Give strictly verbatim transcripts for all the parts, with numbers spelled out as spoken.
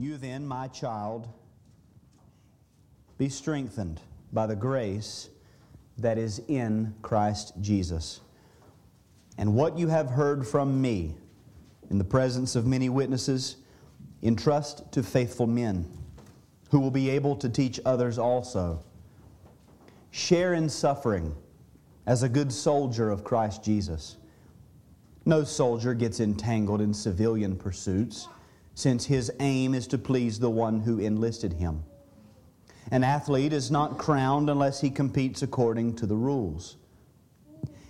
You then, my child, be strengthened by the grace that is in Christ Jesus. And what you have heard from me in the presence of many witnesses, entrust to faithful men who will be able to teach others also. Share in suffering as a good soldier of Christ Jesus. No soldier gets entangled in civilian pursuits, since his aim is to please the one who enlisted him. An athlete is not crowned unless he competes according to the rules.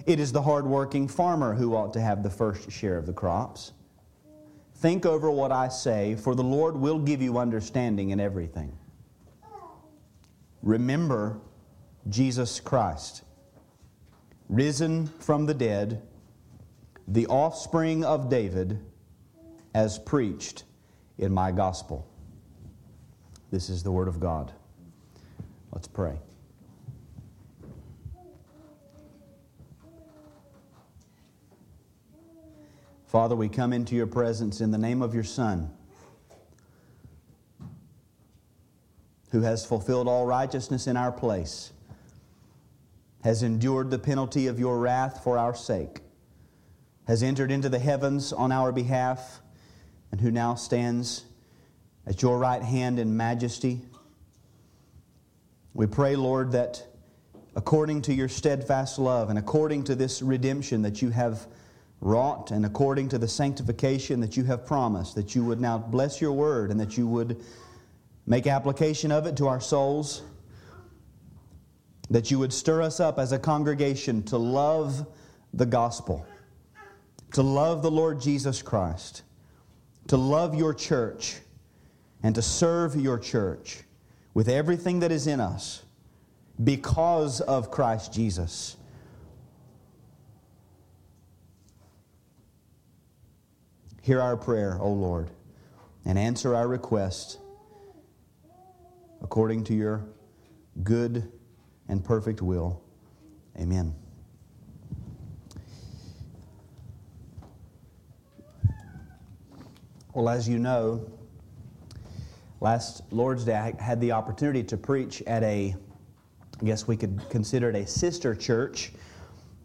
It is the hard-working farmer who ought to have the first share of the crops. Think over what I say, for the Lord will give you understanding in everything. Remember Jesus Christ, risen from the dead, the offspring of David, as preached in my gospel. This is the Word of God. Let's pray. Father, we come into your presence in the name of your Son, who has fulfilled all righteousness in our place, has endured the penalty of your wrath for our sake, has entered into the heavens on our behalf, and who now stands at your right hand in majesty. We pray, Lord, that according to your steadfast love and according to this redemption that you have wrought and according to the sanctification that you have promised, that you would now bless your word and that you would make application of it to our souls, that you would stir us up as a congregation to love the gospel, to love the Lord Jesus Christ, to love your church, and to serve your church with everything that is in us because of Christ Jesus. Hear our prayer, O Lord, and answer our request according to your good and perfect will. Amen. Well, as you know, last Lord's Day, I had the opportunity to preach at a, I guess we could consider it a sister church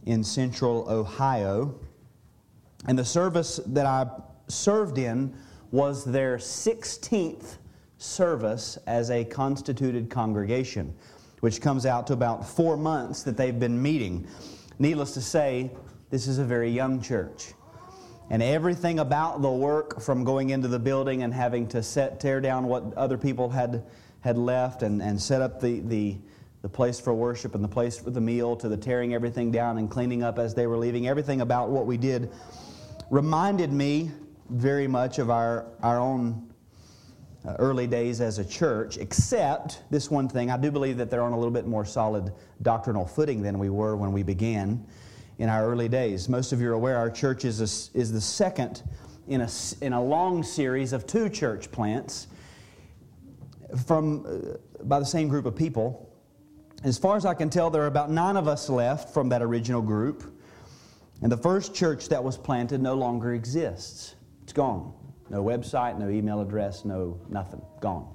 in central Ohio. And the service that I served in was their sixteenth service as a constituted congregation, which comes out to about four months that they've been meeting. Needless to say, this is a very young church. And everything about the work, from going into the building and having to set, tear down what other people had had left and, and set up the, the, the place for worship and the place for the meal, to the tearing everything down and cleaning up as they were leaving, everything about what we did reminded me very much of our, our own early days as a church, except this one thing. I do believe that they're on a little bit more solid doctrinal footing than we were when we began. In our early days, most of you are aware our church is a, is the second in a in a long series of two church plants from uh, by the same group of people. As far as I can tell, there are about nine of us left from that original group, and the first church that was planted no longer exists. It's gone. No website, no email address, no nothing. Gone.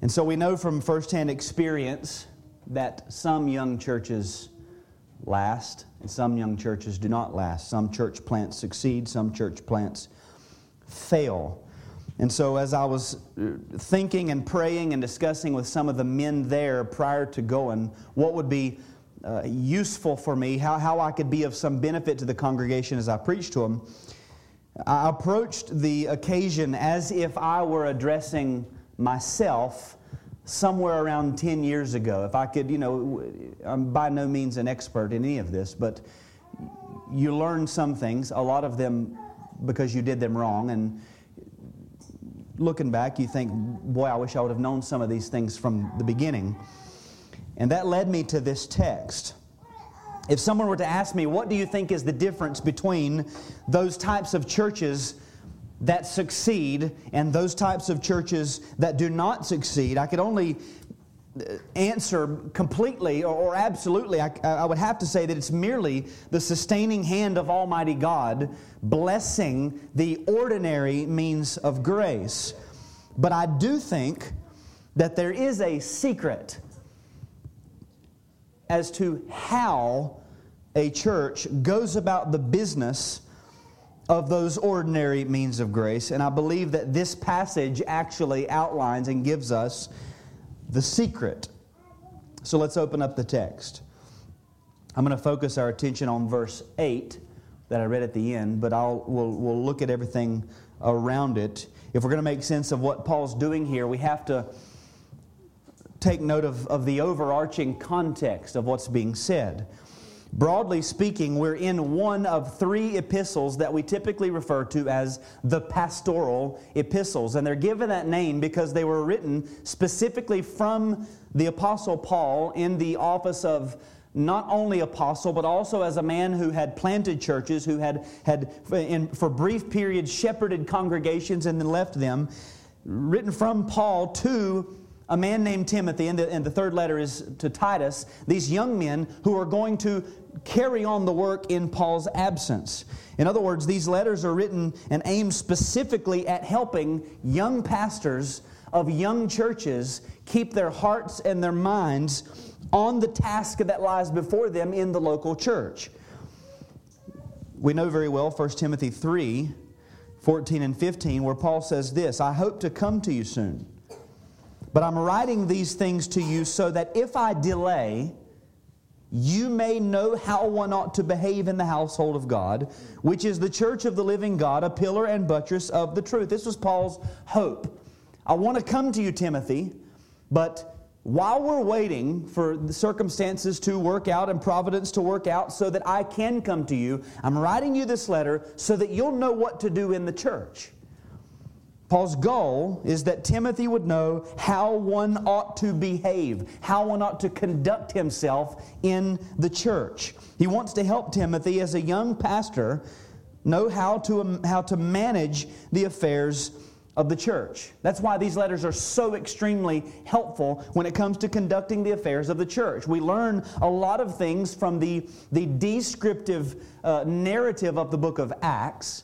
And so we know from firsthand experience that some young churches last, and some young churches do not last. Some church plants succeed, some church plants fail. And so as I was thinking and praying and discussing with some of the men there prior to going, what would be uh, useful for me, how, how I could be of some benefit to the congregation as I preached to them, I approached the occasion as if I were addressing myself somewhere around ten years ago. If I could, you know, I'm by no means an expert in any of this, but you learn some things, a lot of them because you did them wrong. And looking back, you think, boy, I wish I would have known some of these things from the beginning. And that led me to this text. If someone were to ask me, what do you think is the difference between those types of churches that succeed and those types of churches that do not succeed, I could only answer completely or absolutely. I, I would have to say that it's merely the sustaining hand of Almighty God blessing the ordinary means of grace. But I do think that there is a secret as to how a church goes about the business of those ordinary means of grace. And I believe that this passage actually outlines and gives us the secret. So let's open up the text. I'm going to focus our attention on verse eight that I read at the end, but I'll we'll, we'll look at everything around it. If we're going to make sense of what Paul's doing here, we have to take note of, of the overarching context of what's being said. Broadly speaking, we're in one of three epistles that we typically refer to as the pastoral epistles. And they're given that name because they were written specifically from the Apostle Paul in the office of not only apostle, but also as a man who had planted churches, who had, had in, for brief periods shepherded congregations and then left them. Written from Paul to a man named Timothy, and the, and the third letter is to Titus, these young men who are going to carry on the work in Paul's absence. In other words, these letters are written and aimed specifically at helping young pastors of young churches keep their hearts and their minds on the task that lies before them in the local church. We know very well First Timothy three, fourteen and fifteen, where Paul says this, "I hope to come to you soon. But I'm writing these things to you so that if I delay, you may know how one ought to behave in the household of God, which is the church of the living God, a pillar and buttress of the truth." This was Paul's hope. I want to come to you, Timothy, but while we're waiting for the circumstances to work out and providence to work out so that I can come to you, I'm writing you this letter so that you'll know what to do in the church. Paul's goal is that Timothy would know how one ought to behave, how one ought to conduct himself in the church. He wants to help Timothy as a young pastor know how to, how to manage the affairs of the church. That's why these letters are so extremely helpful when it comes to conducting the affairs of the church. We learn a lot of things from the, the descriptive uh, narrative of the book of Acts.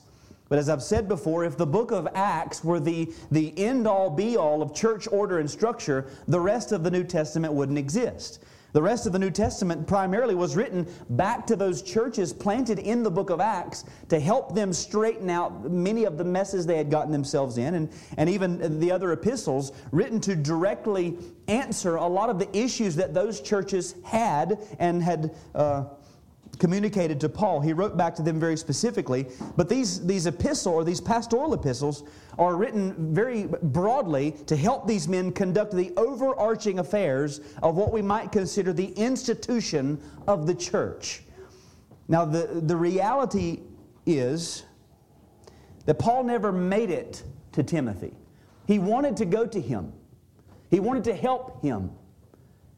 But as I've said before, if the book of Acts were the, the end-all, be-all of church order and structure, the rest of the New Testament wouldn't exist. The rest of the New Testament primarily was written back to those churches planted in the book of Acts to help them straighten out many of the messes they had gotten themselves in, and, and even the other epistles written to directly answer a lot of the issues that those churches had and had uh, communicated to Paul. He wrote back to them very specifically. But these, these epistle or these pastoral epistles are written very broadly to help these men conduct the overarching affairs of what we might consider the institution of the church. Now, the, the reality is that Paul never made it to Timothy. He wanted to go to him. He wanted to help him.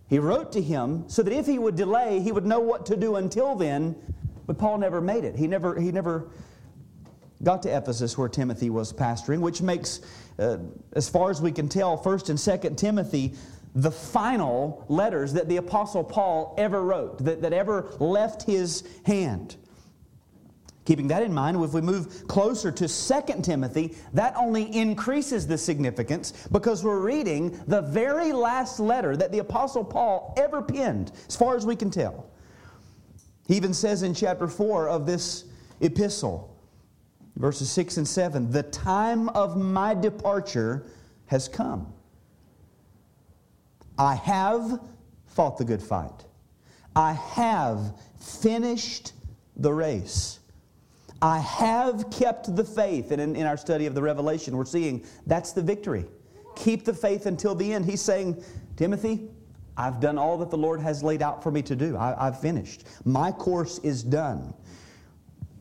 He wrote to him so that if he would delay, he would know what to do until then. But Paul never made it. He never he never got to Ephesus where Timothy was pastoring, which makes, uh, as far as we can tell, First and Second Timothy, the final letters that the Apostle Paul ever wrote, that, that ever left his hand. Keeping that in mind, if we move closer to Second Timothy, that only increases the significance because we're reading the very last letter that the Apostle Paul ever penned, as far as we can tell. He even says in chapter four of this epistle, verses six and seven, "The time of my departure has come. I have fought the good fight. I have finished the race. I have kept the faith." And in, in our study of the Revelation, we're seeing that's the victory. Keep the faith until the end. He's saying, Timothy, I've done all that the Lord has laid out for me to do. I, I've finished. My course is done.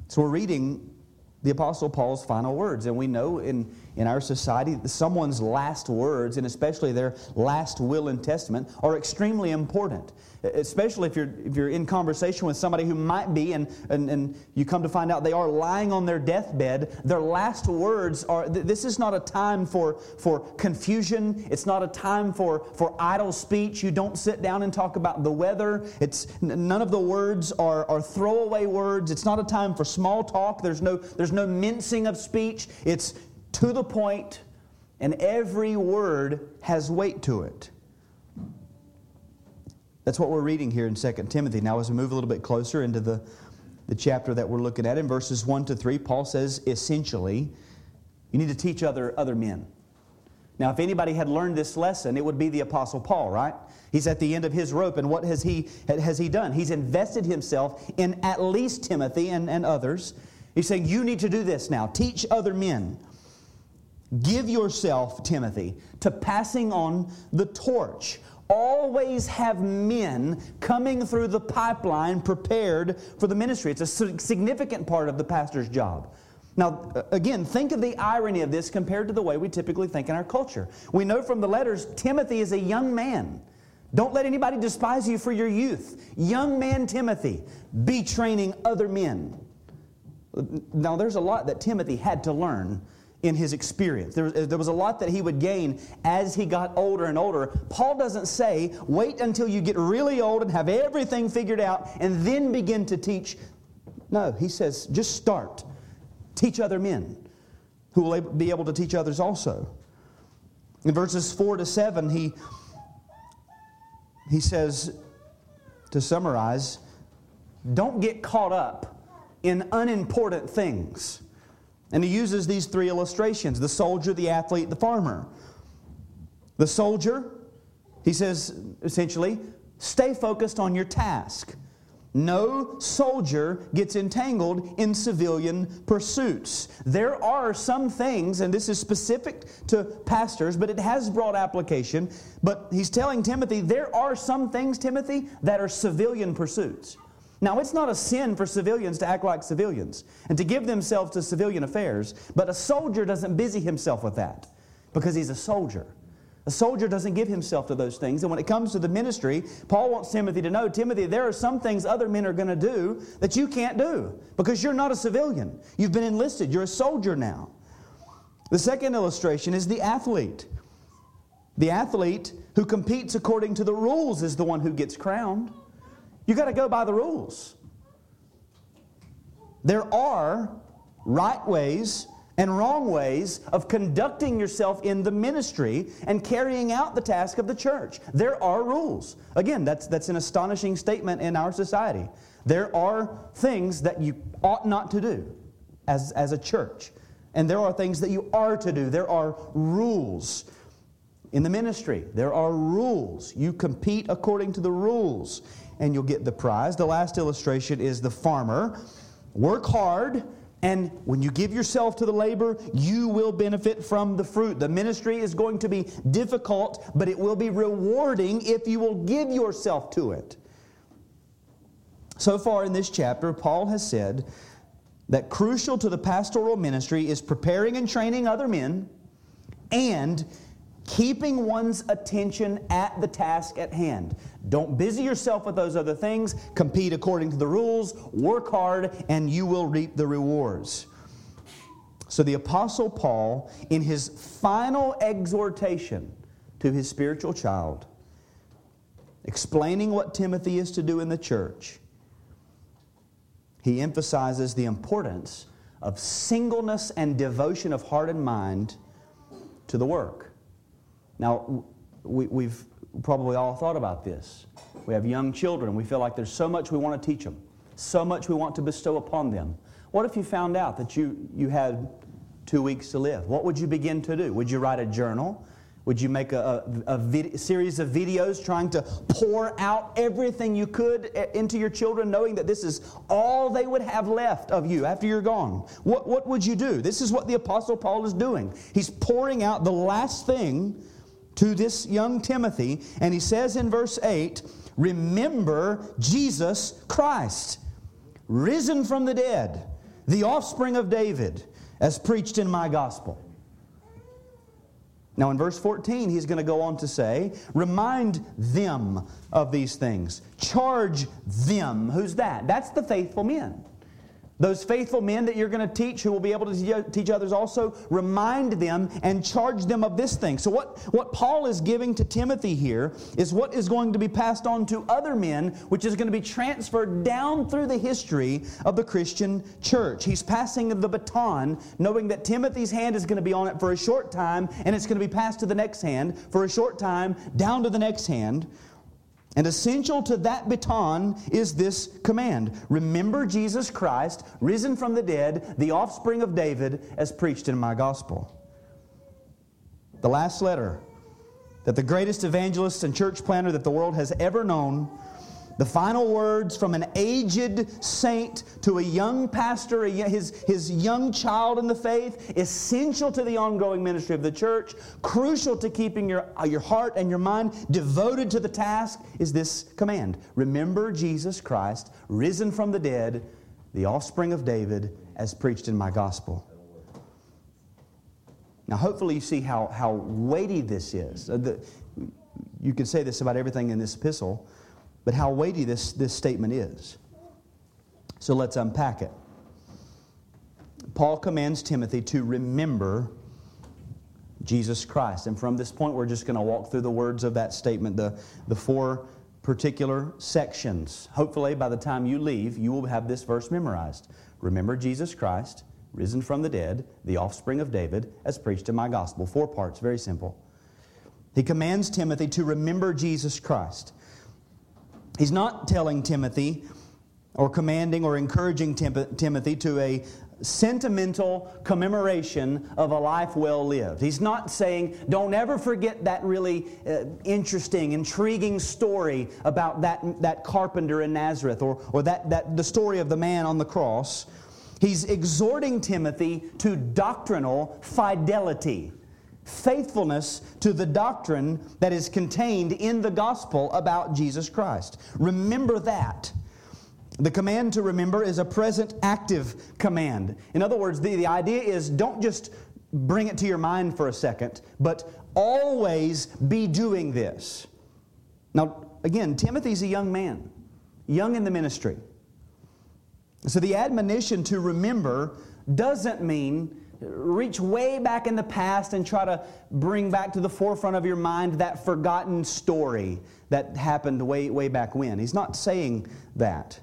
So we're reading the Apostle Paul's final words. And we know in, in our society, someone's last words, and especially their last will and testament, are extremely important. Especially if you're if you're in conversation with somebody who might be, and, and, and you come to find out they are lying on their deathbed, their last words are, th- this is not a time for, for confusion. It's not a time for, for idle speech. You don't sit down and talk about the weather. It's n- none of the words are, are throwaway words. It's not a time for small talk. There's no, there's no mincing of speech. It's to the point and every word has weight to it. That's what we're reading here in Second Timothy. Now, as we move a little bit closer into the, the chapter that we're looking at, in verses one to three, Paul says, essentially, you need to teach other, other men. Now, if anybody had learned this lesson, it would be the Apostle Paul, right? He's at the end of his rope, and what has he has he done? He's invested himself in at least Timothy and, and others. He's saying, you need to do this now. Teach other men. Give yourself, Timothy, to passing on the torch. Always have men coming through the pipeline prepared for the ministry. It's a significant part of the pastor's job. Now, again, think of the irony of this compared to the way we typically think in our culture. We know from the letters, Timothy is a young man. Don't let anybody despise you for your youth. Young man Timothy, be training other men. Now, there's a lot that Timothy had to learn in his experience. There, there was a lot that he would gain as he got older and older. Paul doesn't say, wait until you get really old and have everything figured out and then begin to teach. No, he says, just start. Teach other men who will be able to teach others also. In verses four to seven, he, he says, to summarize, don't get caught up in unimportant things. And he uses these three illustrations, the soldier, the athlete, the farmer. The soldier, he says, essentially, stay focused on your task. No soldier gets entangled in civilian pursuits. There are some things, and this is specific to pastors, but it has broad application. But he's telling Timothy, there are some things, Timothy, that are civilian pursuits. Now, it's not a sin for civilians to act like civilians and to give themselves to civilian affairs, but a soldier doesn't busy himself with that because he's a soldier. A soldier doesn't give himself to those things. And when it comes to the ministry, Paul wants Timothy to know, Timothy, there are some things other men are going to do that you can't do because you're not a civilian. You've been enlisted. You're a soldier now. The second illustration is the athlete. The athlete who competes according to the rules is the one who gets crowned. You've got to go by the rules. There are right ways and wrong ways of conducting yourself in the ministry and carrying out the task of the church. There are rules. Again, that's that's an astonishing statement in our society. There are things that you ought not to do as, as a church. And there are things that you are to do. There are rules in the ministry. There are rules. You compete according to the rules and you'll get the prize. The last illustration is the farmer. Work hard. And when you give yourself to the labor, you will benefit from the fruit. The ministry is going to be difficult, but it will be rewarding if you will give yourself to it. So far in this chapter, Paul has said that crucial to the pastoral ministry is preparing and training other men and keeping one's attention at the task at hand. Don't busy yourself with those other things. Compete according to the rules. Work hard, and you will reap the rewards. So the Apostle Paul, in his final exhortation to his spiritual child, explaining what Timothy is to do in the church, he emphasizes the importance of singleness and devotion of heart and mind to the work. Now, we, we've probably all thought about this. We have young children. We feel like there's so much we want to teach them, so much we want to bestow upon them. What if you found out that you, you had two weeks to live? What would you begin to do? Would you write a journal? Would you make a, a, a vid- series of videos trying to pour out everything you could into your children, knowing that this is all they would have left of you after you're gone? What, what would you do? This is what the Apostle Paul is doing. He's pouring out the last thing to this young Timothy, and he says in verse eight, remember Jesus Christ, risen from the dead, the offspring of David, as preached in my gospel. Now in verse fourteen, he's going to go on to say, remind them of these things. Charge them. Who's that? That's the faithful men. Those faithful men that you're going to teach who will be able to teach others also, remind them and charge them of this thing. So what, what Paul is giving to Timothy here is what is going to be passed on to other men, which is going to be transferred down through the history of the Christian church. He's passing the baton, knowing that Timothy's hand is going to be on it for a short time, and it's going to be passed to the next hand for a short time, down to the next hand. And essential to that baton is this command. Remember Jesus Christ, risen from the dead, the offspring of David, as preached in my gospel. The last letter that the greatest evangelist and church planter that the world has ever known, the final words from an aged saint to a young pastor, his, his young child in the faith, essential to the ongoing ministry of the church, crucial to keeping your, your heart and your mind devoted to the task, is this command. Remember Jesus Christ, risen from the dead, the offspring of David, as preached in my gospel. Now, hopefully you see how, how weighty this is. You could say this about everything in this epistle, but how weighty this, this statement is. So let's unpack it. Paul commands Timothy to remember Jesus Christ. And from this point, we're just going to walk through the words of that statement, the, the four particular sections. Hopefully, by the time you leave, you will have this verse memorized. Remember Jesus Christ, risen from the dead, the offspring of David, as preached in my gospel. Four parts, very simple. He commands Timothy to remember Jesus Christ. He's not telling Timothy or commanding or encouraging Tim- Timothy to a sentimental commemoration of a life well lived. He's not saying, don't ever forget that really uh, interesting, intriguing story about that, that carpenter in Nazareth or, or that, that the story of the man on the cross. He's exhorting Timothy to doctrinal fidelity. Faithfulness to the doctrine that is contained in the gospel about Jesus Christ. Remember that. The command to remember is a present active command. In other words, the, the idea is don't just bring it to your mind for a second, but always be doing this. Now, again, Timothy's a young man, young in the ministry. So the admonition to remember doesn't mean reach way back in the past and try to bring back to the forefront of your mind that forgotten story that happened way, way back when. He's not saying that.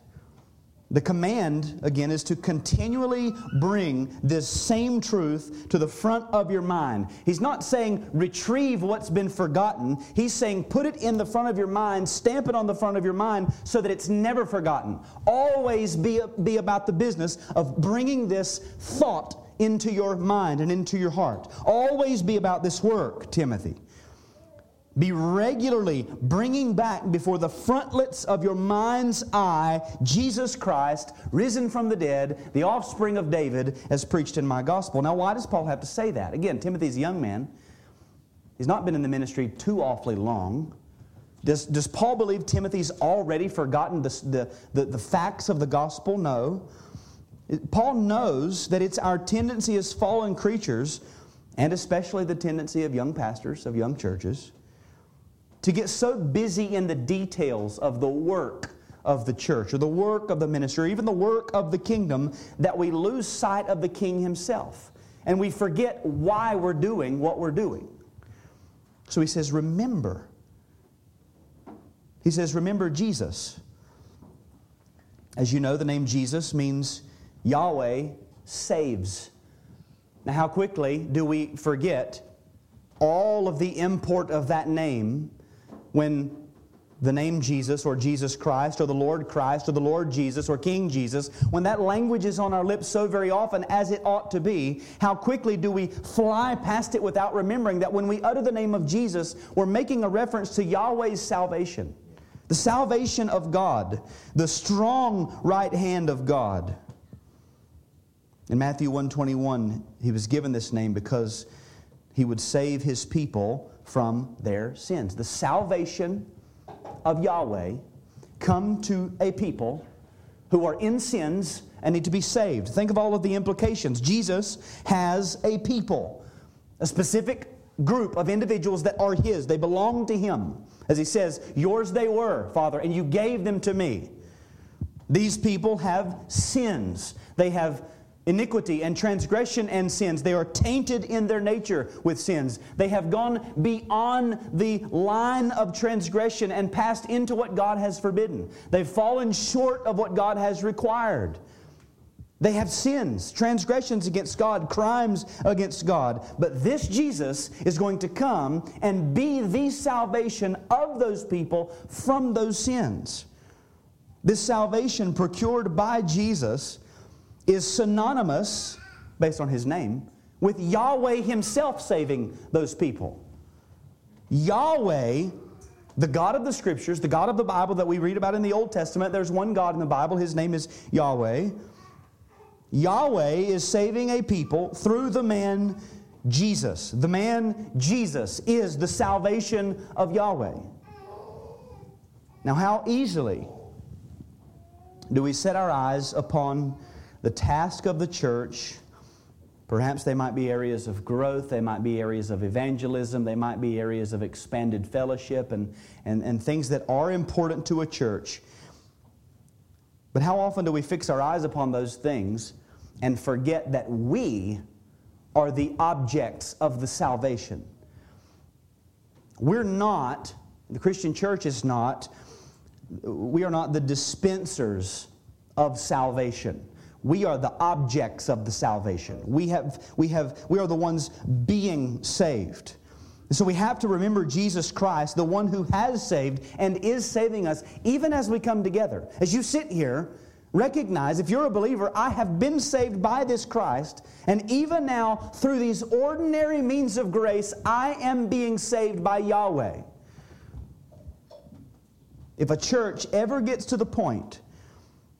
The command, again, is to continually bring this same truth to the front of your mind. He's not saying retrieve what's been forgotten. He's saying put it in the front of your mind, stamp it on the front of your mind so that it's never forgotten. Always be, be about the business of bringing this thought into your mind and into your heart. Always be about this work, Timothy. Be regularly bringing back before the frontlets of your mind's eye Jesus Christ, risen from the dead, the offspring of David, as preached in my gospel. Now, why does Paul have to say that? Again, Timothy's a young man. He's not been in the ministry too awfully long. Does, does Paul believe Timothy's already forgotten the, the, the, the facts of the gospel? No. Paul knows that it's our tendency as fallen creatures, and especially the tendency of young pastors, of young churches, to get so busy in the details of the work of the church, or the work of the ministry, or even the work of the kingdom, that we lose sight of the King himself. And we forget why we're doing what we're doing. So he says, remember. He says, remember Jesus. As you know, the name Jesus means Yahweh saves. Now, how quickly do we forget all of the import of that name when the name Jesus or Jesus Christ or the Lord Christ or the Lord Jesus or King Jesus, when that language is on our lips so very often as it ought to be, how quickly do we fly past it without remembering that when we utter the name of Jesus, we're making a reference to Yahweh's salvation, the salvation of God, the strong right hand of God. In Matthew one twenty-one, he was given this name because he would save his people from their sins. The salvation of Yahweh come to a people who are in sins and need to be saved. Think of all of the implications. Jesus has a people, a specific group of individuals that are his. They belong to him. As he says, yours they were, Father, and you gave them to me. These people have sins. They have iniquity and transgression and sins. They are tainted in their nature with sins. They have gone beyond the line of transgression and passed into what God has forbidden. They've fallen short of what God has required. They have sins, transgressions against God, crimes against God. But this Jesus is going to come and be the salvation of those people from those sins. This salvation procured by Jesus is synonymous, based on His name, with Yahweh Himself saving those people. Yahweh, the God of the Scriptures, the God of the Bible that we read about in the Old Testament, there's one God in the Bible, His name is Yahweh. Yahweh is saving a people through the man Jesus. The man Jesus is the salvation of Yahweh. Now, how easily do we set our eyes upon the task of the church? Perhaps they might be areas of growth, they might be areas of evangelism, they might be areas of expanded fellowship and, and, and things that are important to a church. But how often do we fix our eyes upon those things and forget that we are the objects of the salvation? We're not, the Christian church is not, we are not the dispensers of salvation. We are the objects of the salvation. We have, we have, we are the ones being saved. So we have to remember Jesus Christ, the one who has saved and is saving us, even as we come together. As you sit here, recognize, if you're a believer, I have been saved by this Christ, and even now, through these ordinary means of grace, I am being saved by Yahweh. If a church ever gets to the point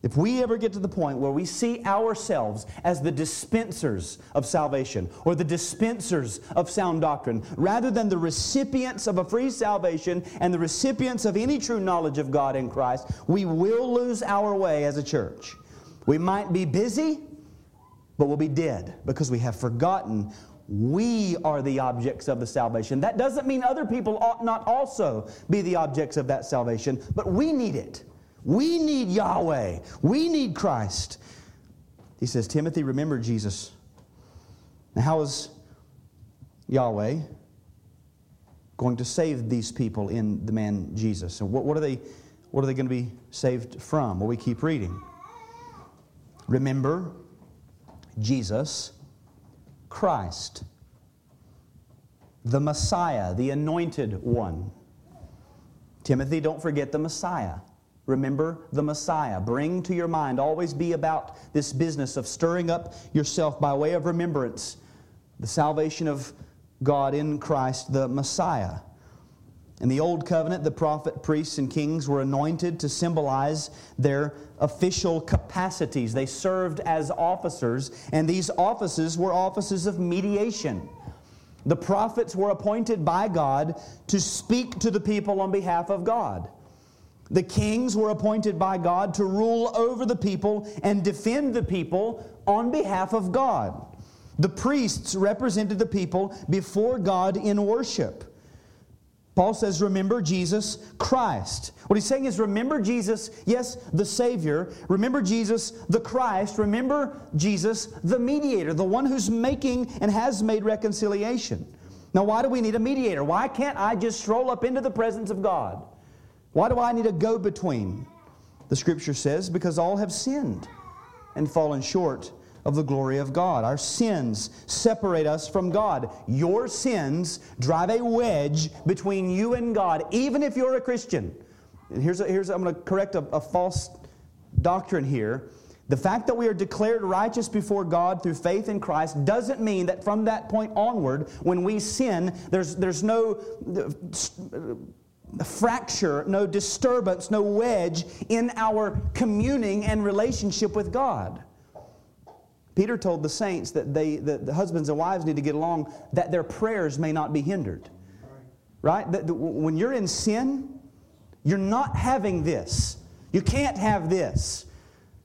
If we ever get to the point where we see ourselves as the dispensers of salvation or the dispensers of sound doctrine, rather than the recipients of a free salvation and the recipients of any true knowledge of God in Christ, we will lose our way as a church. We might be busy, but we'll be dead because we have forgotten we are the objects of the salvation. That doesn't mean other people ought not also be the objects of that salvation, but we need it. We need Yahweh. We need Christ. He says, Timothy, remember Jesus. Now, how is Yahweh going to save these people in the man Jesus? And what, what are they, what are they going to be saved from? Well, we keep reading. Remember Jesus Christ, the Messiah, the Anointed One. Timothy, don't forget the Messiah. Remember the Messiah. Bring to your mind, always be about this business of stirring up yourself by way of remembrance, the salvation of God in Christ, the Messiah. In the Old Covenant, the prophet, priests, and kings were anointed to symbolize their official capacities. They served as officers, and these offices were offices of mediation. The prophets were appointed by God to speak to the people on behalf of God. The kings were appointed by God to rule over the people and defend the people on behalf of God. The priests represented the people before God in worship. Paul says, remember Jesus Christ. What he's saying is, remember Jesus, yes, the Savior. Remember Jesus, the Christ. Remember Jesus, the mediator, the one who's making and has made reconciliation. Now, why do we need a mediator? Why can't I just stroll up into the presence of God? Why do I need a go-between? The Scripture says, because all have sinned and fallen short of the glory of God. Our sins separate us from God. Your sins drive a wedge between you and God, even if you're a Christian. And here's, a, here's a, I'm going to correct a, a false doctrine here. The fact that we are declared righteous before God through faith in Christ doesn't mean that from that point onward, when we sin, there's, there's no Uh, fracture, no disturbance, no wedge in our communing and relationship with God. Peter told the saints that they, that the husbands and wives need to get along, that their prayers may not be hindered. Right? That when you're in sin, you're not having this. You can't have this.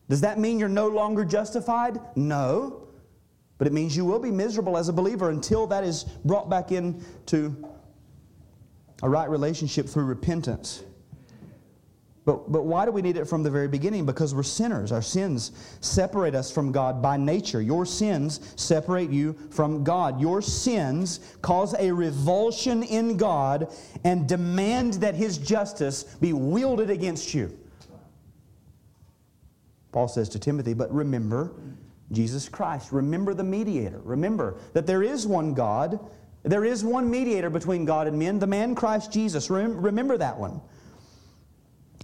Does that mean you're no longer justified? No. But it means you will be miserable as a believer until that is brought back into a right relationship through repentance. But, but why do we need it from the very beginning? Because we're sinners. Our sins separate us from God by nature. Your sins separate you from God. Your sins cause a revulsion in God and demand that His justice be wielded against you. Paul says to Timothy, but remember Jesus Christ. Remember the mediator. Remember that there is one God. There is one mediator between God and men, the man Christ Jesus. Remember that one.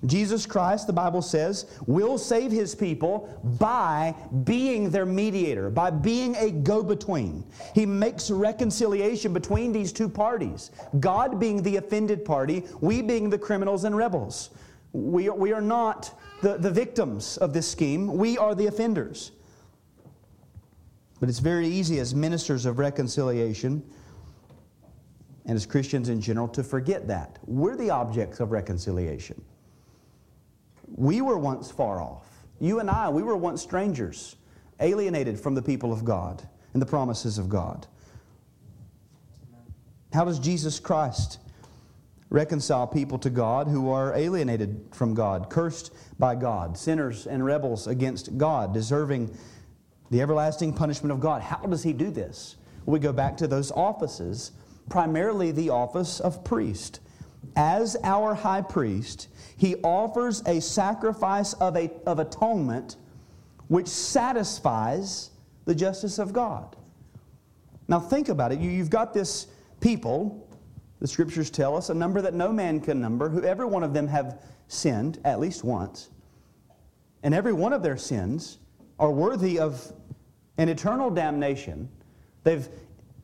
Jesus Christ, the Bible says, will save His people by being their mediator, by being a go-between. He makes reconciliation between these two parties, God being the offended party, we being the criminals and rebels. We, we are not the, the victims of this scheme. We are the offenders. But it's very easy as ministers of reconciliation and as Christians in general to forget that. We're the objects of reconciliation. We were once far off. You and I, we were once strangers, alienated from the people of God and the promises of God. How does Jesus Christ reconcile people to God who are alienated from God, cursed by God, sinners and rebels against God, deserving the everlasting punishment of God? How does He do this? We go back to those offices, primarily the office of priest. As our high priest, He offers a sacrifice of, a, of atonement which satisfies the justice of God. Now think about it. You, you've got this people, the Scriptures tell us, a number that no man can number, who every one of them have sinned at least once. And every one of their sins are worthy of an eternal damnation. They've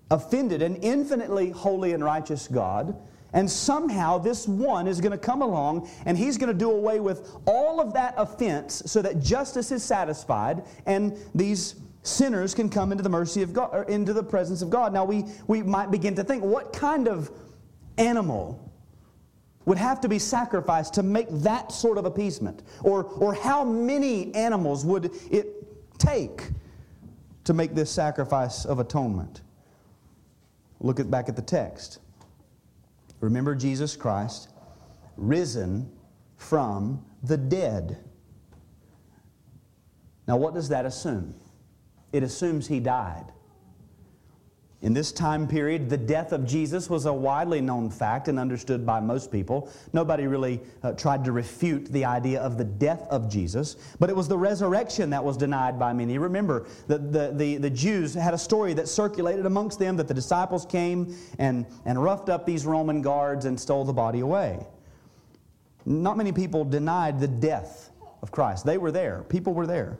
offended an infinitely holy and righteous God. And somehow this one is going to come along and He's going to do away with all of that offense so that justice is satisfied and these sinners can come into the mercy of God, or into the presence of God. Now we, we might begin to think, what kind of animal would have to be sacrificed to make that sort of appeasement? Or, or how many animals would it take to make this sacrifice of atonement? Look at, back at the text. Remember Jesus Christ, risen from the dead. Now, what does that assume? It assumes He died. In this time period, the death of Jesus was a widely known fact and understood by most people. Nobody really uh, tried to refute the idea of the death of Jesus, but it was the resurrection that was denied by many. Remember, the, the, the, the Jews had a story that circulated amongst them that the disciples came and, and roughed up these Roman guards and stole the body away. Not many people denied the death of Christ. They were there. People were there.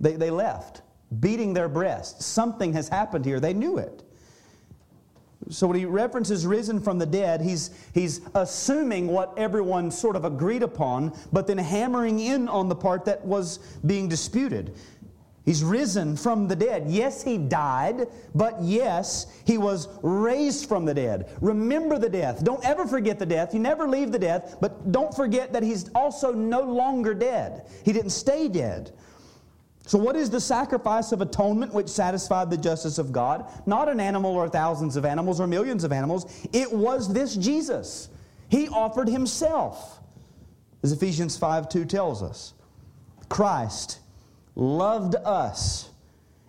They, they left, beating their breasts. Something has happened here. They knew it. So when he references risen from the dead, he's, he's assuming what everyone sort of agreed upon, but then hammering in on the part that was being disputed. He's risen from the dead. Yes, He died, but yes, He was raised from the dead. Remember the death. Don't ever forget the death. You never leave the death, but don't forget that He's also no longer dead. He didn't stay dead. So what is the sacrifice of atonement which satisfied the justice of God? Not an animal or thousands of animals or millions of animals. It was this Jesus. He offered Himself, as Ephesians five two tells us. Christ loved us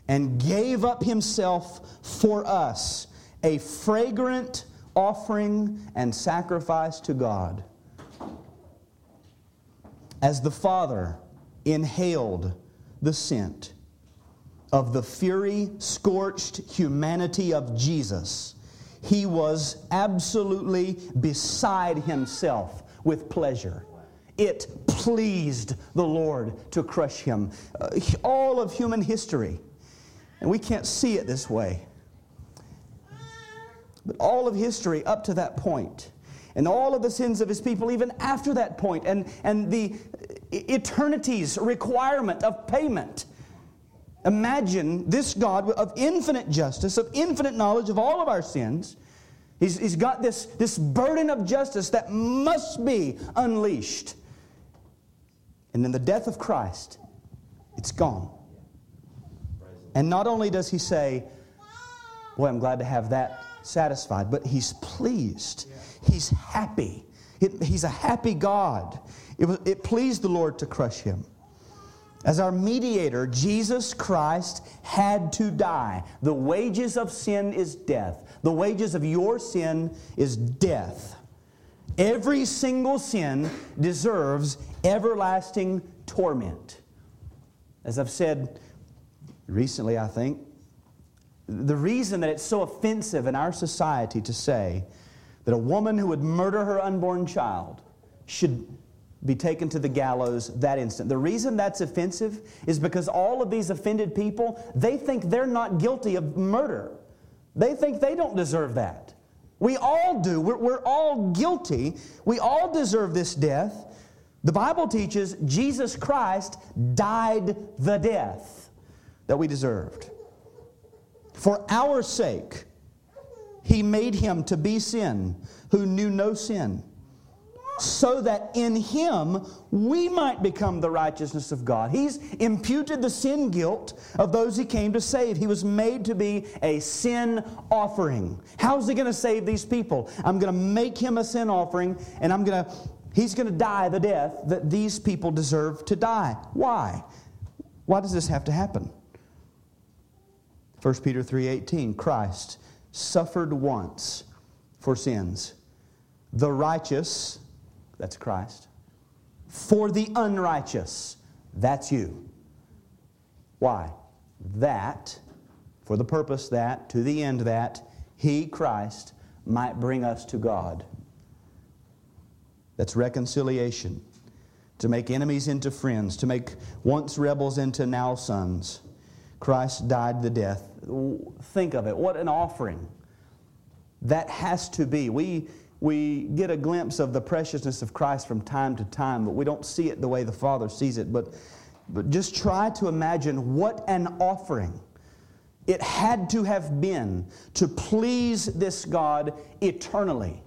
and gave up Himself for us, a fragrant offering and sacrifice to God. As the Father inhaled the scent of the fury-scorched humanity of Jesus, He was absolutely beside Himself with pleasure. It pleased the Lord to crush Him. Uh, all of human history, and we can't see it this way, but all of history up to that point, and all of the sins of His people even after that point, and, and the eternity's requirement of payment. Imagine this God of infinite justice, of infinite knowledge of all of our sins. He's, he's got this, this burden of justice that must be unleashed. And in the death of Christ, it's gone. And not only does He say, boy, I'm glad to have that satisfied, but He's pleased. He's happy It, he's a happy God. It, was, it pleased the Lord to crush him. As our mediator, Jesus Christ had to die. The wages of sin is death. The wages of your sin is death. Every single sin deserves everlasting torment. As I've said recently, I think, the reason that it's so offensive in our society to say that a woman who would murder her unborn child should be taken to the gallows that instant. The reason that's offensive is because all of these offended people, they think they're not guilty of murder. They think they don't deserve that. We all do. We're, we're all guilty. We all deserve this death. The Bible teaches Jesus Christ died the death that we deserved. For our sake, He made Him to be sin, who knew no sin, so that in Him we might become the righteousness of God. He's imputed the sin guilt of those He came to save. He was made to be a sin offering. How's He going to save these people? I'm going to make Him a sin offering, and I'm going to He's going to die the death that these people deserve to die. Why? Why does this have to happen? First Peter three eighteen, Christ suffered once for sins. The righteous, that's Christ, for the unrighteous, that's you. Why? That, for the purpose that, to the end that, He, Christ, might bring us to God. That's reconciliation, to make enemies into friends, to make once rebels into now sons. Christ died the death. Think of it. What an offering. That has to be. We we get a glimpse of the preciousness of Christ from time to time, but we don't see it the way the Father sees it. But, but just try to imagine what an offering it had to have been to please this God eternally.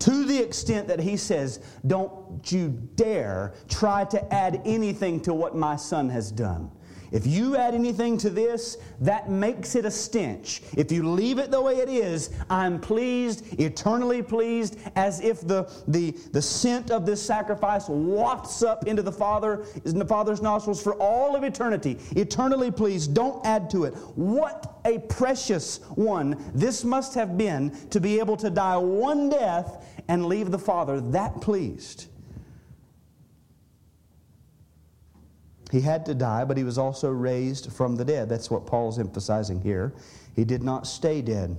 To the extent that He says, don't you dare try to add anything to what my Son has done. If you add anything to this, that makes it a stench. If you leave it the way it is, I'm pleased, eternally pleased, as if the, the, the scent of this sacrifice wafts up into the Father, in the Father's nostrils for all of eternity. Eternally pleased, don't add to it. What a precious one this must have been to be able to die one death and leave the Father that pleased. He had to die, but He was also raised from the dead. That's what Paul's emphasizing here. He did not stay dead.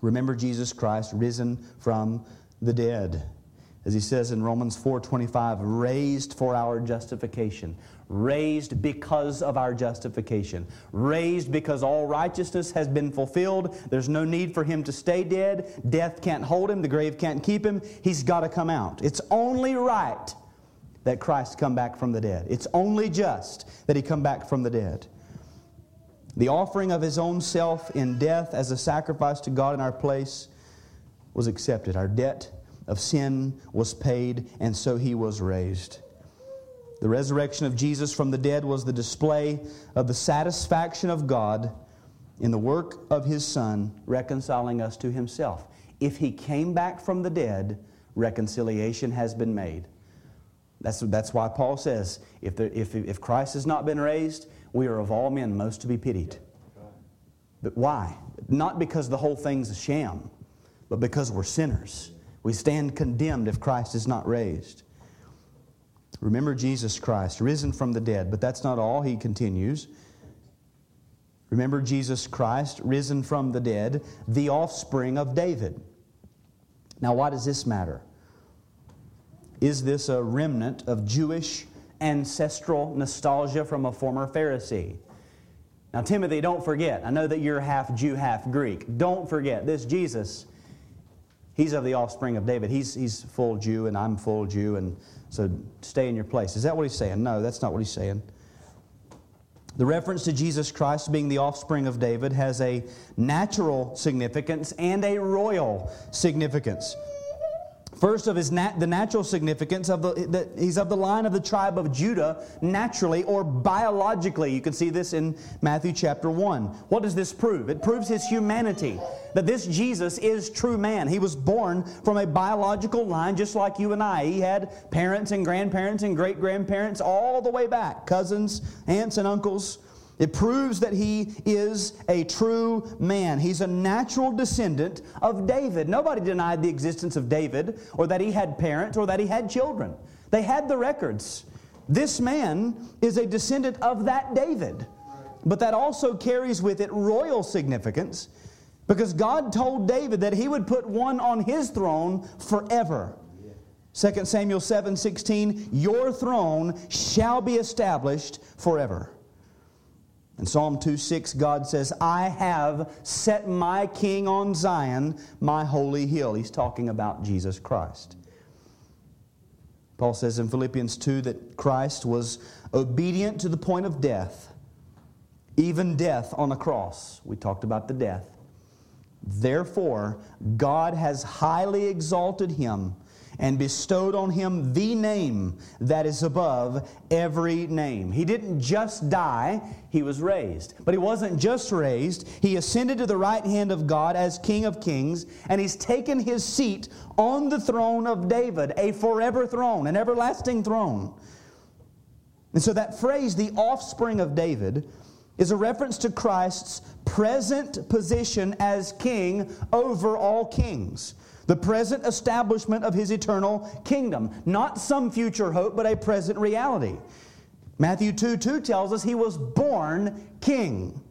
Remember Jesus Christ risen from the dead. As he says in Romans four twenty-five, raised for our justification. Raised because of our justification. Raised because all righteousness has been fulfilled. There's no need for Him to stay dead. Death can't hold Him. The grave can't keep Him. He's got to come out. It's only right that Christ come back from the dead. It's only just that He come back from the dead. The offering of His own self in death as a sacrifice to God in our place was accepted. Our debt of sin was paid, and so He was raised. The resurrection of Jesus from the dead was the display of the satisfaction of God in the work of His Son, reconciling us to Himself. If He came back from the dead, reconciliation has been made. That's, that's why Paul says, if, the, if, if Christ has not been raised, we are of all men most to be pitied. But why? Not because the whole thing's a sham, but because we're sinners. We stand condemned if Christ is not raised. Remember Jesus Christ, risen from the dead. But that's not all, he continues. Remember Jesus Christ, risen from the dead, the offspring of David. Now, why does this matter? Is this a remnant of Jewish ancestral nostalgia from a former Pharisee? Now, Timothy, don't forget. I know that you're half Jew, half Greek. Don't forget, this Jesus, He's of the offspring of David. He's, he's full Jew, and I'm full Jew, and so stay in your place. Is that what he's saying? No, that's not what he's saying. The reference to Jesus Christ being the offspring of David has a natural significance and a royal significance. First of his nat- the natural significance of the, the he's of the line of the tribe of Judah naturally or biologically. You can see this in Matthew chapter one. What does this prove? It proves his humanity, that this Jesus is true man. He was born from a biological line just like you and I. He had parents and grandparents and great-grandparents all the way back, cousins, aunts and uncles. It proves that he is a true man. He's a natural descendant of David. Nobody denied the existence of David or that he had parents or that he had children. They had the records. This man is a descendant of that David. But that also carries with it royal significance because God told David that he would put one on his throne forever. Second Samuel seven sixteen, your throne shall be established forever. In Psalm two six, God says, I have set my king on Zion, my holy hill. He's talking about Jesus Christ. Paul says in Philippians two that Christ was obedient to the point of death, even death on a cross. We talked about the death. Therefore, God has highly exalted him and bestowed on him the name that is above every name. He didn't just die, he was raised. But he wasn't just raised. He ascended to the right hand of God as King of Kings, and he's taken his seat on the throne of David, a forever throne, an everlasting throne. And so that phrase, the offspring of David, is a reference to Christ's present position as king over all kings. The present establishment of his eternal kingdom. Not some future hope, but a present reality. Matthew two two tells us he was born king.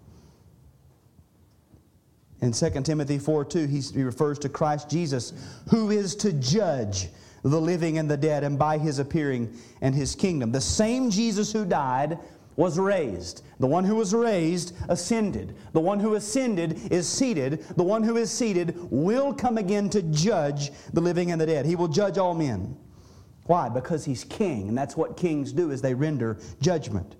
In Second Timothy four two, he refers to Christ Jesus, who is to judge the living and the dead, and by his appearing and his kingdom. The same Jesus who died was raised. The one who was raised ascended. The one who ascended is seated. The one who is seated will come again to judge the living and the dead. He will judge all men. Why? Because he's king, and that's what kings do, is they render judgment.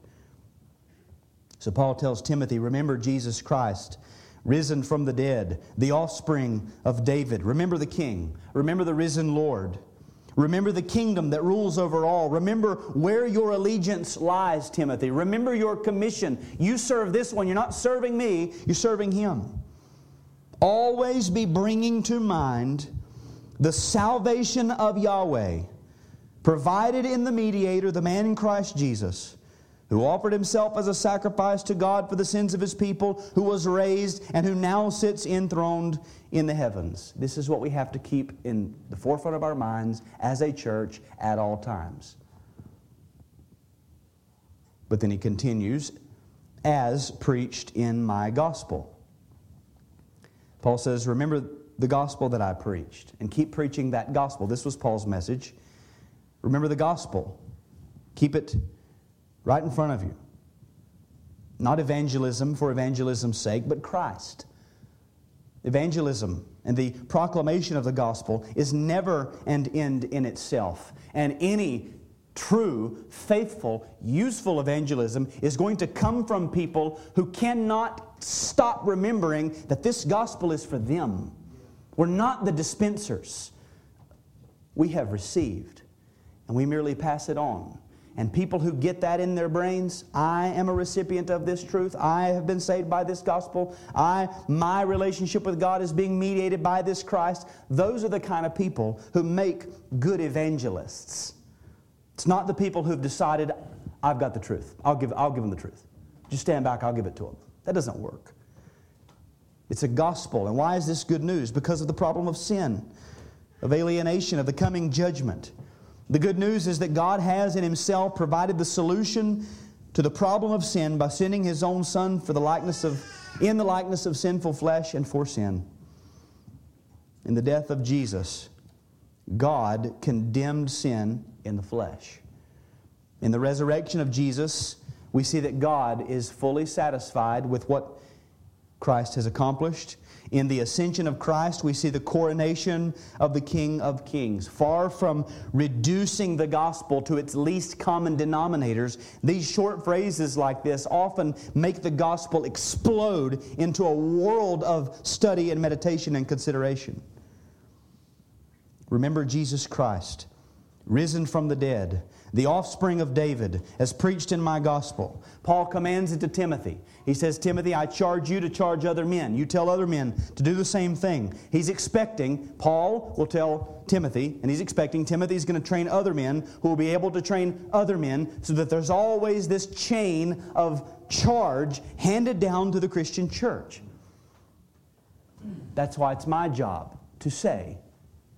So Paul tells Timothy, remember Jesus Christ, risen from the dead, the offspring of David. Remember the king. Remember the risen Lord. Remember the kingdom that rules over all. Remember where your allegiance lies, Timothy. Remember your commission. You serve this one. You're not serving me. You're serving him. Always be bringing to mind the salvation of Yahweh, provided in the mediator, the man in Christ Jesus, who offered himself as a sacrifice to God for the sins of his people, who was raised and who now sits enthroned in the heavens. This is what we have to keep in the forefront of our minds as a church at all times. But then he continues, as preached in my gospel. Paul says, remember the gospel that I preached, and keep preaching that gospel. This was Paul's message. Remember the gospel. Keep it right in front of you. Not evangelism for evangelism's sake, but Christ. Evangelism and the proclamation of the gospel is never an end in itself. And any true, faithful, useful evangelism is going to come from people who cannot stop remembering that this gospel is for them. We're not the dispensers. We have received, and we merely pass it on. And people who get that in their brains, I am a recipient of this truth. I have been saved by this gospel. I, my relationship with God is being mediated by this Christ. Those are the kind of people who make good evangelists. It's not the people who've decided, I've got the truth. I'll give, I'll give them the truth. Just stand back, I'll give it to them. That doesn't work. It's a gospel. And why is this good news? Because of the problem of sin, of alienation, of the coming judgment. The good news is that God has in himself provided the solution to the problem of sin by sending his own Son for the likeness of, in the likeness of sinful flesh and for sin. In the death of Jesus, God condemned sin in the flesh. In the resurrection of Jesus, we see that God is fully satisfied with what Christ has accomplished. In the ascension of Christ, we see the coronation of the King of Kings. Far from reducing the gospel to its least common denominators, these short phrases like this often make the gospel explode into a world of study and meditation and consideration. Remember Jesus Christ, risen from the dead, the offspring of David, as preached in my gospel. Paul commands it to Timothy. He says, Timothy, I charge you to charge other men. You tell other men to do the same thing. He's expecting, Paul will tell Timothy, and he's expecting Timothy's going to train other men who will be able to train other men, so that there's always this chain of charge handed down to the Christian church. That's why it's my job to say,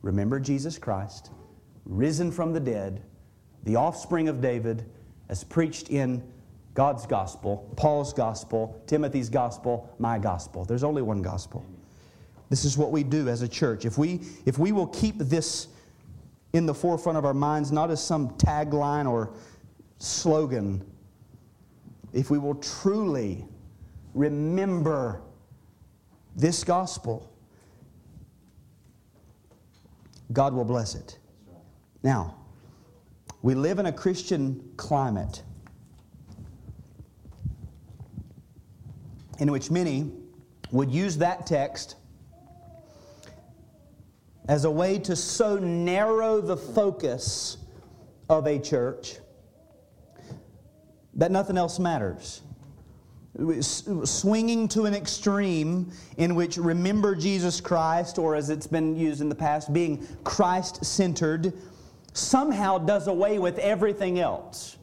remember Jesus Christ, risen from the dead, the offspring of David, as preached in God's gospel, Paul's gospel, Timothy's gospel, my gospel. There's only one gospel. This is what we do as a church. If we if we will keep this in the forefront of our minds, not as some tagline or slogan, if we will truly remember this gospel, God will bless it. Now, we live in a Christian climate in which many would use that text as a way to so narrow the focus of a church that nothing else matters. Swinging to an extreme in which remember Jesus Christ, or as it's been used in the past, being Christ-centered, somehow does away with everything else.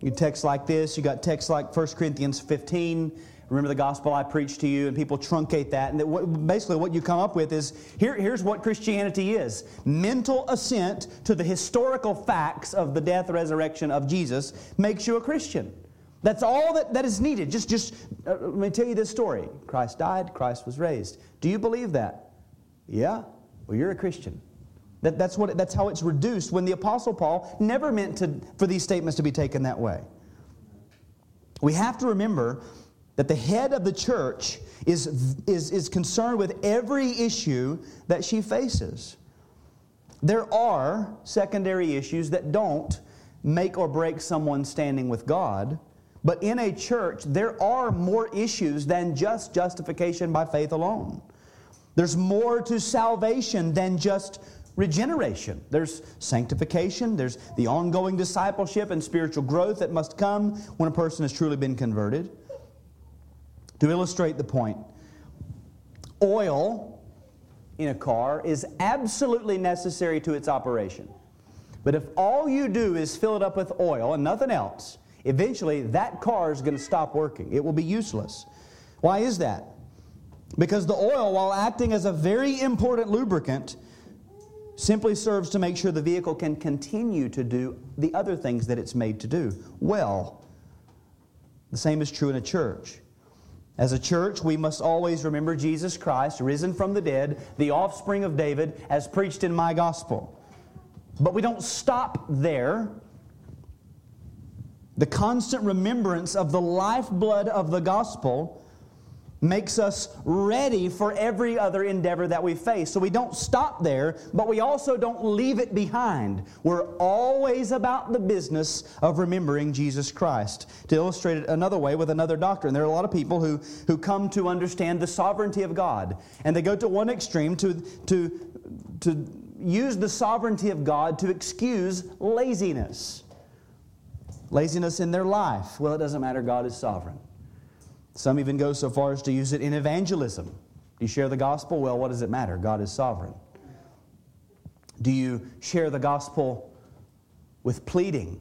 You text like this, you got texts like First Corinthians fifteen, remember the gospel I preached to you, and people truncate that. And that what, basically what you come up with is, here, here's what Christianity is. Mental assent to the historical facts of the death, resurrection of Jesus makes you a Christian. That's all that, that is needed. Just, just uh, let me tell you this story. Christ died, Christ was raised. Do you believe that? Yeah? Well, you're a Christian. That, that's what. That's how it's reduced, when the Apostle Paul never meant to, for these statements to be taken that way. We have to remember that the head of the church is, is, is concerned with every issue that she faces. There are secondary issues that don't make or break someone's standing with God. But in a church, there are more issues than just justification by faith alone. There's more to salvation than just regeneration. There's sanctification. There's the ongoing discipleship and spiritual growth that must come when a person has truly been converted. To illustrate the point, oil in a car is absolutely necessary to its operation. But if all you do is fill it up with oil and nothing else, eventually, that car is going to stop working. It will be useless. Why is that? Because the oil, while acting as a very important lubricant, simply serves to make sure the vehicle can continue to do the other things that it's made to do. Well, the same is true in a church. As a church, we must always remember Jesus Christ, risen from the dead, the offspring of David, as preached in my gospel. But we don't stop there. The constant remembrance of the lifeblood of the gospel makes us ready for every other endeavor that we face. So we don't stop there, but we also don't leave it behind. We're always about the business of remembering Jesus Christ. To illustrate it another way with another doctrine, there are a lot of people who, who come to understand the sovereignty of God. And they go to one extreme to, to, to use the sovereignty of God to excuse laziness. Laziness in their life. Well, it doesn't matter. God is sovereign. Some even go so far as to use it in evangelism. Do you share the gospel? Well, what does it matter? God is sovereign. Do you share the gospel with pleading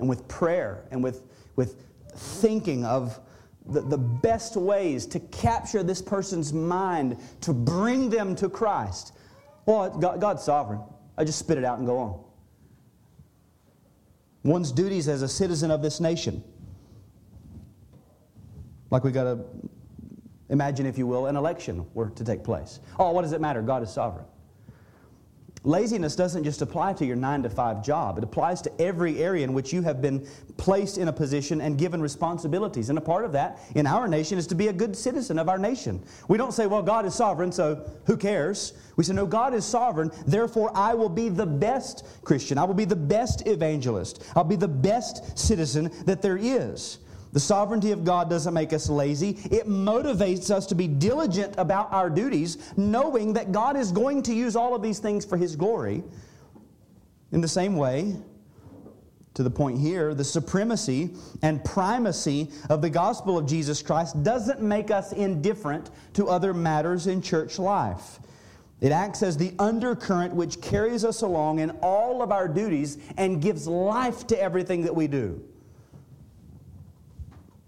and with prayer and with, with thinking of the, the best ways to capture this person's mind, to bring them to Christ? Well, God, God's sovereign. I just spit it out and go on. One's duties as a citizen of this nation. Like we got to imagine, if you will, an election were to take place. Oh, what does it matter? God is sovereign. Laziness doesn't just apply to your nine to five job. It applies to every area in which you have been placed in a position and given responsibilities. And a part of that in our nation is to be a good citizen of our nation. We don't say, well, God is sovereign, so who cares? We say, no, God is sovereign, therefore I will be the best Christian. I will be the best evangelist. I'll be the best citizen that there is. The sovereignty of God doesn't make us lazy. It motivates us to be diligent about our duties, knowing that God is going to use all of these things for His glory. In the same way, to the point here, the supremacy and primacy of the gospel of Jesus Christ doesn't make us indifferent to other matters in church life. It acts as the undercurrent which carries us along in all of our duties and gives life to everything that we do.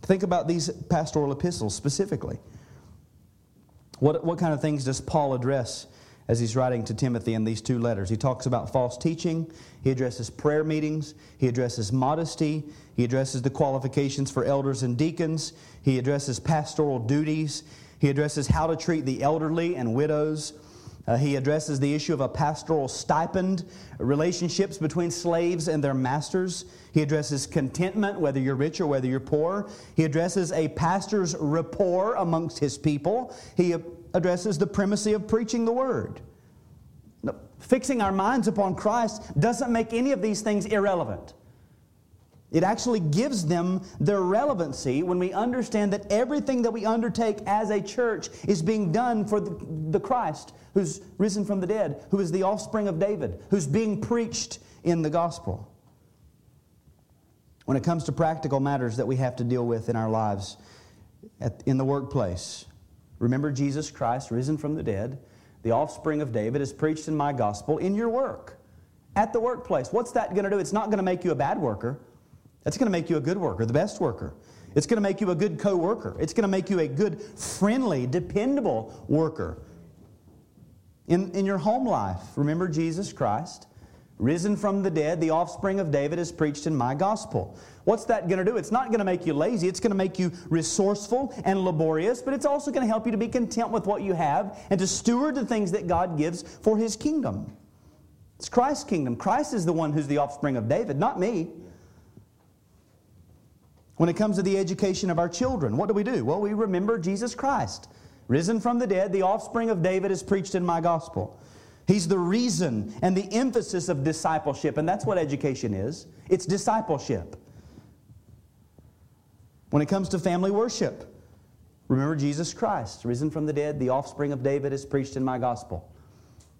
Think about these pastoral epistles specifically. What, what kind of things does Paul address as he's writing to Timothy in these two letters? He talks about false teaching. He addresses prayer meetings. He addresses modesty. He addresses the qualifications for elders and deacons. He addresses pastoral duties. He addresses how to treat the elderly and widows. Uh, he addresses the issue of a pastoral stipend, relationships between slaves and their masters. He addresses contentment, whether you're rich or whether you're poor. He addresses a pastor's rapport amongst his people. He addresses the primacy of preaching the Word. Now, fixing our minds upon Christ doesn't make any of these things irrelevant. It actually gives them their relevancy when we understand that everything that we undertake as a church is being done for the, the Christ who's risen from the dead, who is the offspring of David, who's being preached in the gospel. When it comes to practical matters that we have to deal with in our lives, at, in the workplace, remember Jesus Christ, risen from the dead, the offspring of David, is preached in my gospel in your work, at the workplace. What's that going to do? It's not going to make you a bad worker. That's going to make you a good worker, the best worker. It's going to make you a good co-worker. It's going to make you a good, friendly, dependable worker. In, in your home life, remember Jesus Christ, risen from the dead, the offspring of David, is preached in my gospel. What's that going to do? It's not going to make you lazy. It's going to make you resourceful and laborious, but it's also going to help you to be content with what you have and to steward the things that God gives for His kingdom. It's Christ's kingdom. Christ is the one who's the offspring of David, not me. When it comes to the education of our children, what do we do? Well, we remember Jesus Christ, risen from the dead, the offspring of David, is preached in my gospel. He's the reason and the emphasis of discipleship, and that's what education is. It's discipleship. When it comes to family worship, remember Jesus Christ, risen from the dead, the offspring of David, is preached in my gospel.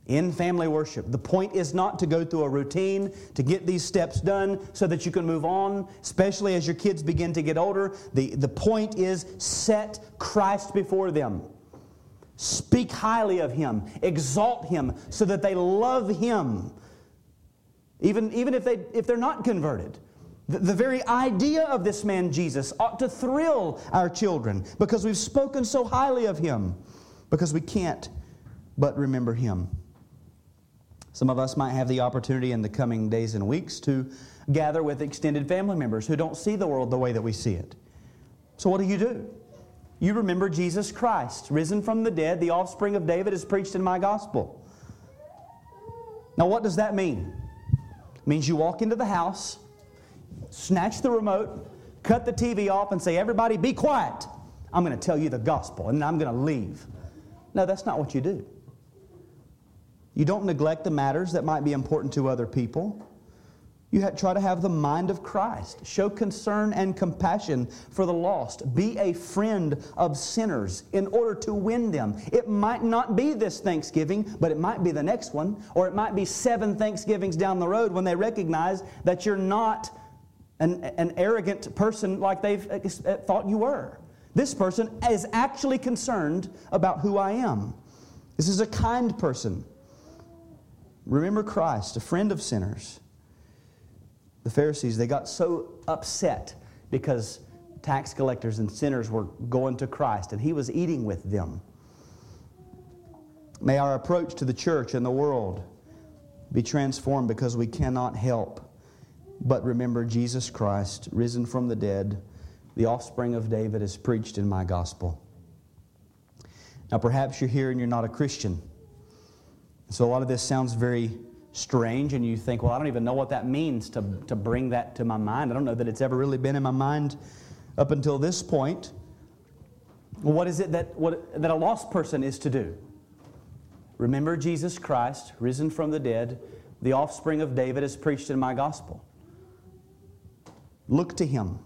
In family worship, the point is not to go through a routine to get these steps done so that you can move on, especially as your kids begin to get older. The, the point is, set Christ before them. Speak highly of Him. Exalt Him so that they love Him. Even, even if, they, if they're not converted. The, the very idea of this man Jesus ought to thrill our children because we've spoken so highly of Him. Because we can't but remember Him. Some of us might have the opportunity in the coming days and weeks to gather with extended family members who don't see the world the way that we see it. So what do you do? You remember Jesus Christ, risen from the dead, the offspring of David, is preached in my gospel. Now what does that mean? It means you walk into the house, snatch the remote, cut the T V off and say, everybody be quiet. I'm going to tell you the gospel and I'm going to leave. No, that's not what you do. You don't neglect the matters that might be important to other people. You ha- try to have the mind of Christ. Show concern and compassion for the lost. Be a friend of sinners in order to win them. It might not be this Thanksgiving, but it might be the next one. Or it might be seven Thanksgivings down the road when they recognize that you're not an, an arrogant person like they thought you were. This person is actually concerned about who I am. This is a kind person. Remember Christ, a friend of sinners. The Pharisees, they got so upset because tax collectors and sinners were going to Christ and He was eating with them. May our approach to the church and the world be transformed because we cannot help but remember Jesus Christ, risen from the dead. The offspring of David is preached in my gospel. Now perhaps you're here and you're not a Christian. So a lot of this sounds very strange and you think, well, I don't even know what that means to, to bring that to my mind. I don't know that it's ever really been in my mind up until this point. What is it that, what, that a lost person is to do? Remember Jesus Christ, risen from the dead, the offspring of David, is preached in my gospel. Look to Him.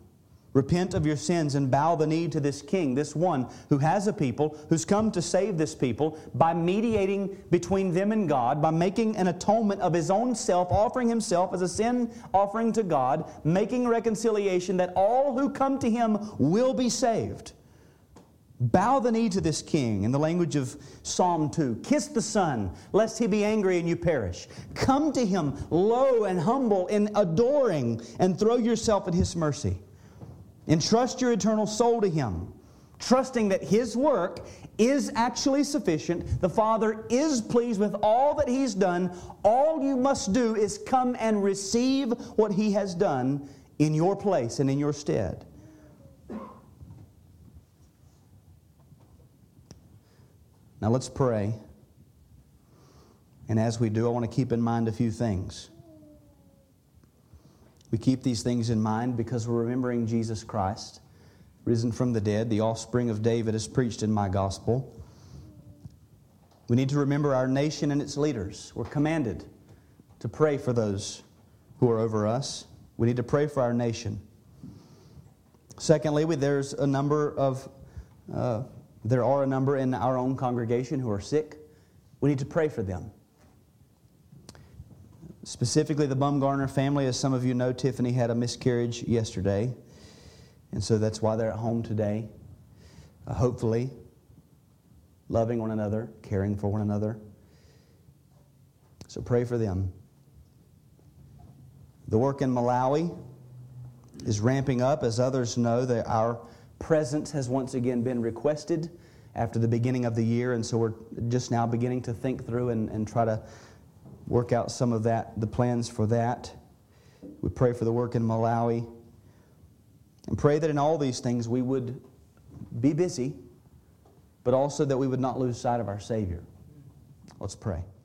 Repent of your sins and bow the knee to this king, this one who has a people, who's come to save this people by mediating between them and God, by making an atonement of his own self, offering himself as a sin offering to God, making reconciliation that all who come to him will be saved. Bow the knee to this king, in the language of Psalm two. Kiss the Son, lest he be angry and you perish. Come to him low and humble and adoring, and throw yourself at his mercy. Entrust your eternal soul to him, trusting that his work is actually sufficient. The Father is pleased with all that he's done. All you must do is come and receive what he has done in your place and in your stead. Now let's pray. And as we do, I want to keep in mind a few things. We keep these things in mind because we're remembering Jesus Christ, risen from the dead, the offspring of David, as preached in my gospel. We need to remember our nation and its leaders. We're commanded to pray for those who are over us. We need to pray for our nation. Secondly, we, there's a number of, uh, there are a number in our own congregation who are sick. We need to pray for them. Specifically, the Bumgarner family, as some of you know, Tiffany had a miscarriage yesterday. And so that's why they're at home today, uh, hopefully loving one another, caring for one another. So pray for them. The work in Malawi is ramping up. As others know, that our presence has once again been requested after the beginning of the year. And so we're just now beginning to think through and, and try to work out some of that, the plans for that. We pray for the work in Malawi. And pray that in all these things we would be busy, but also that we would not lose sight of our Savior. Let's pray.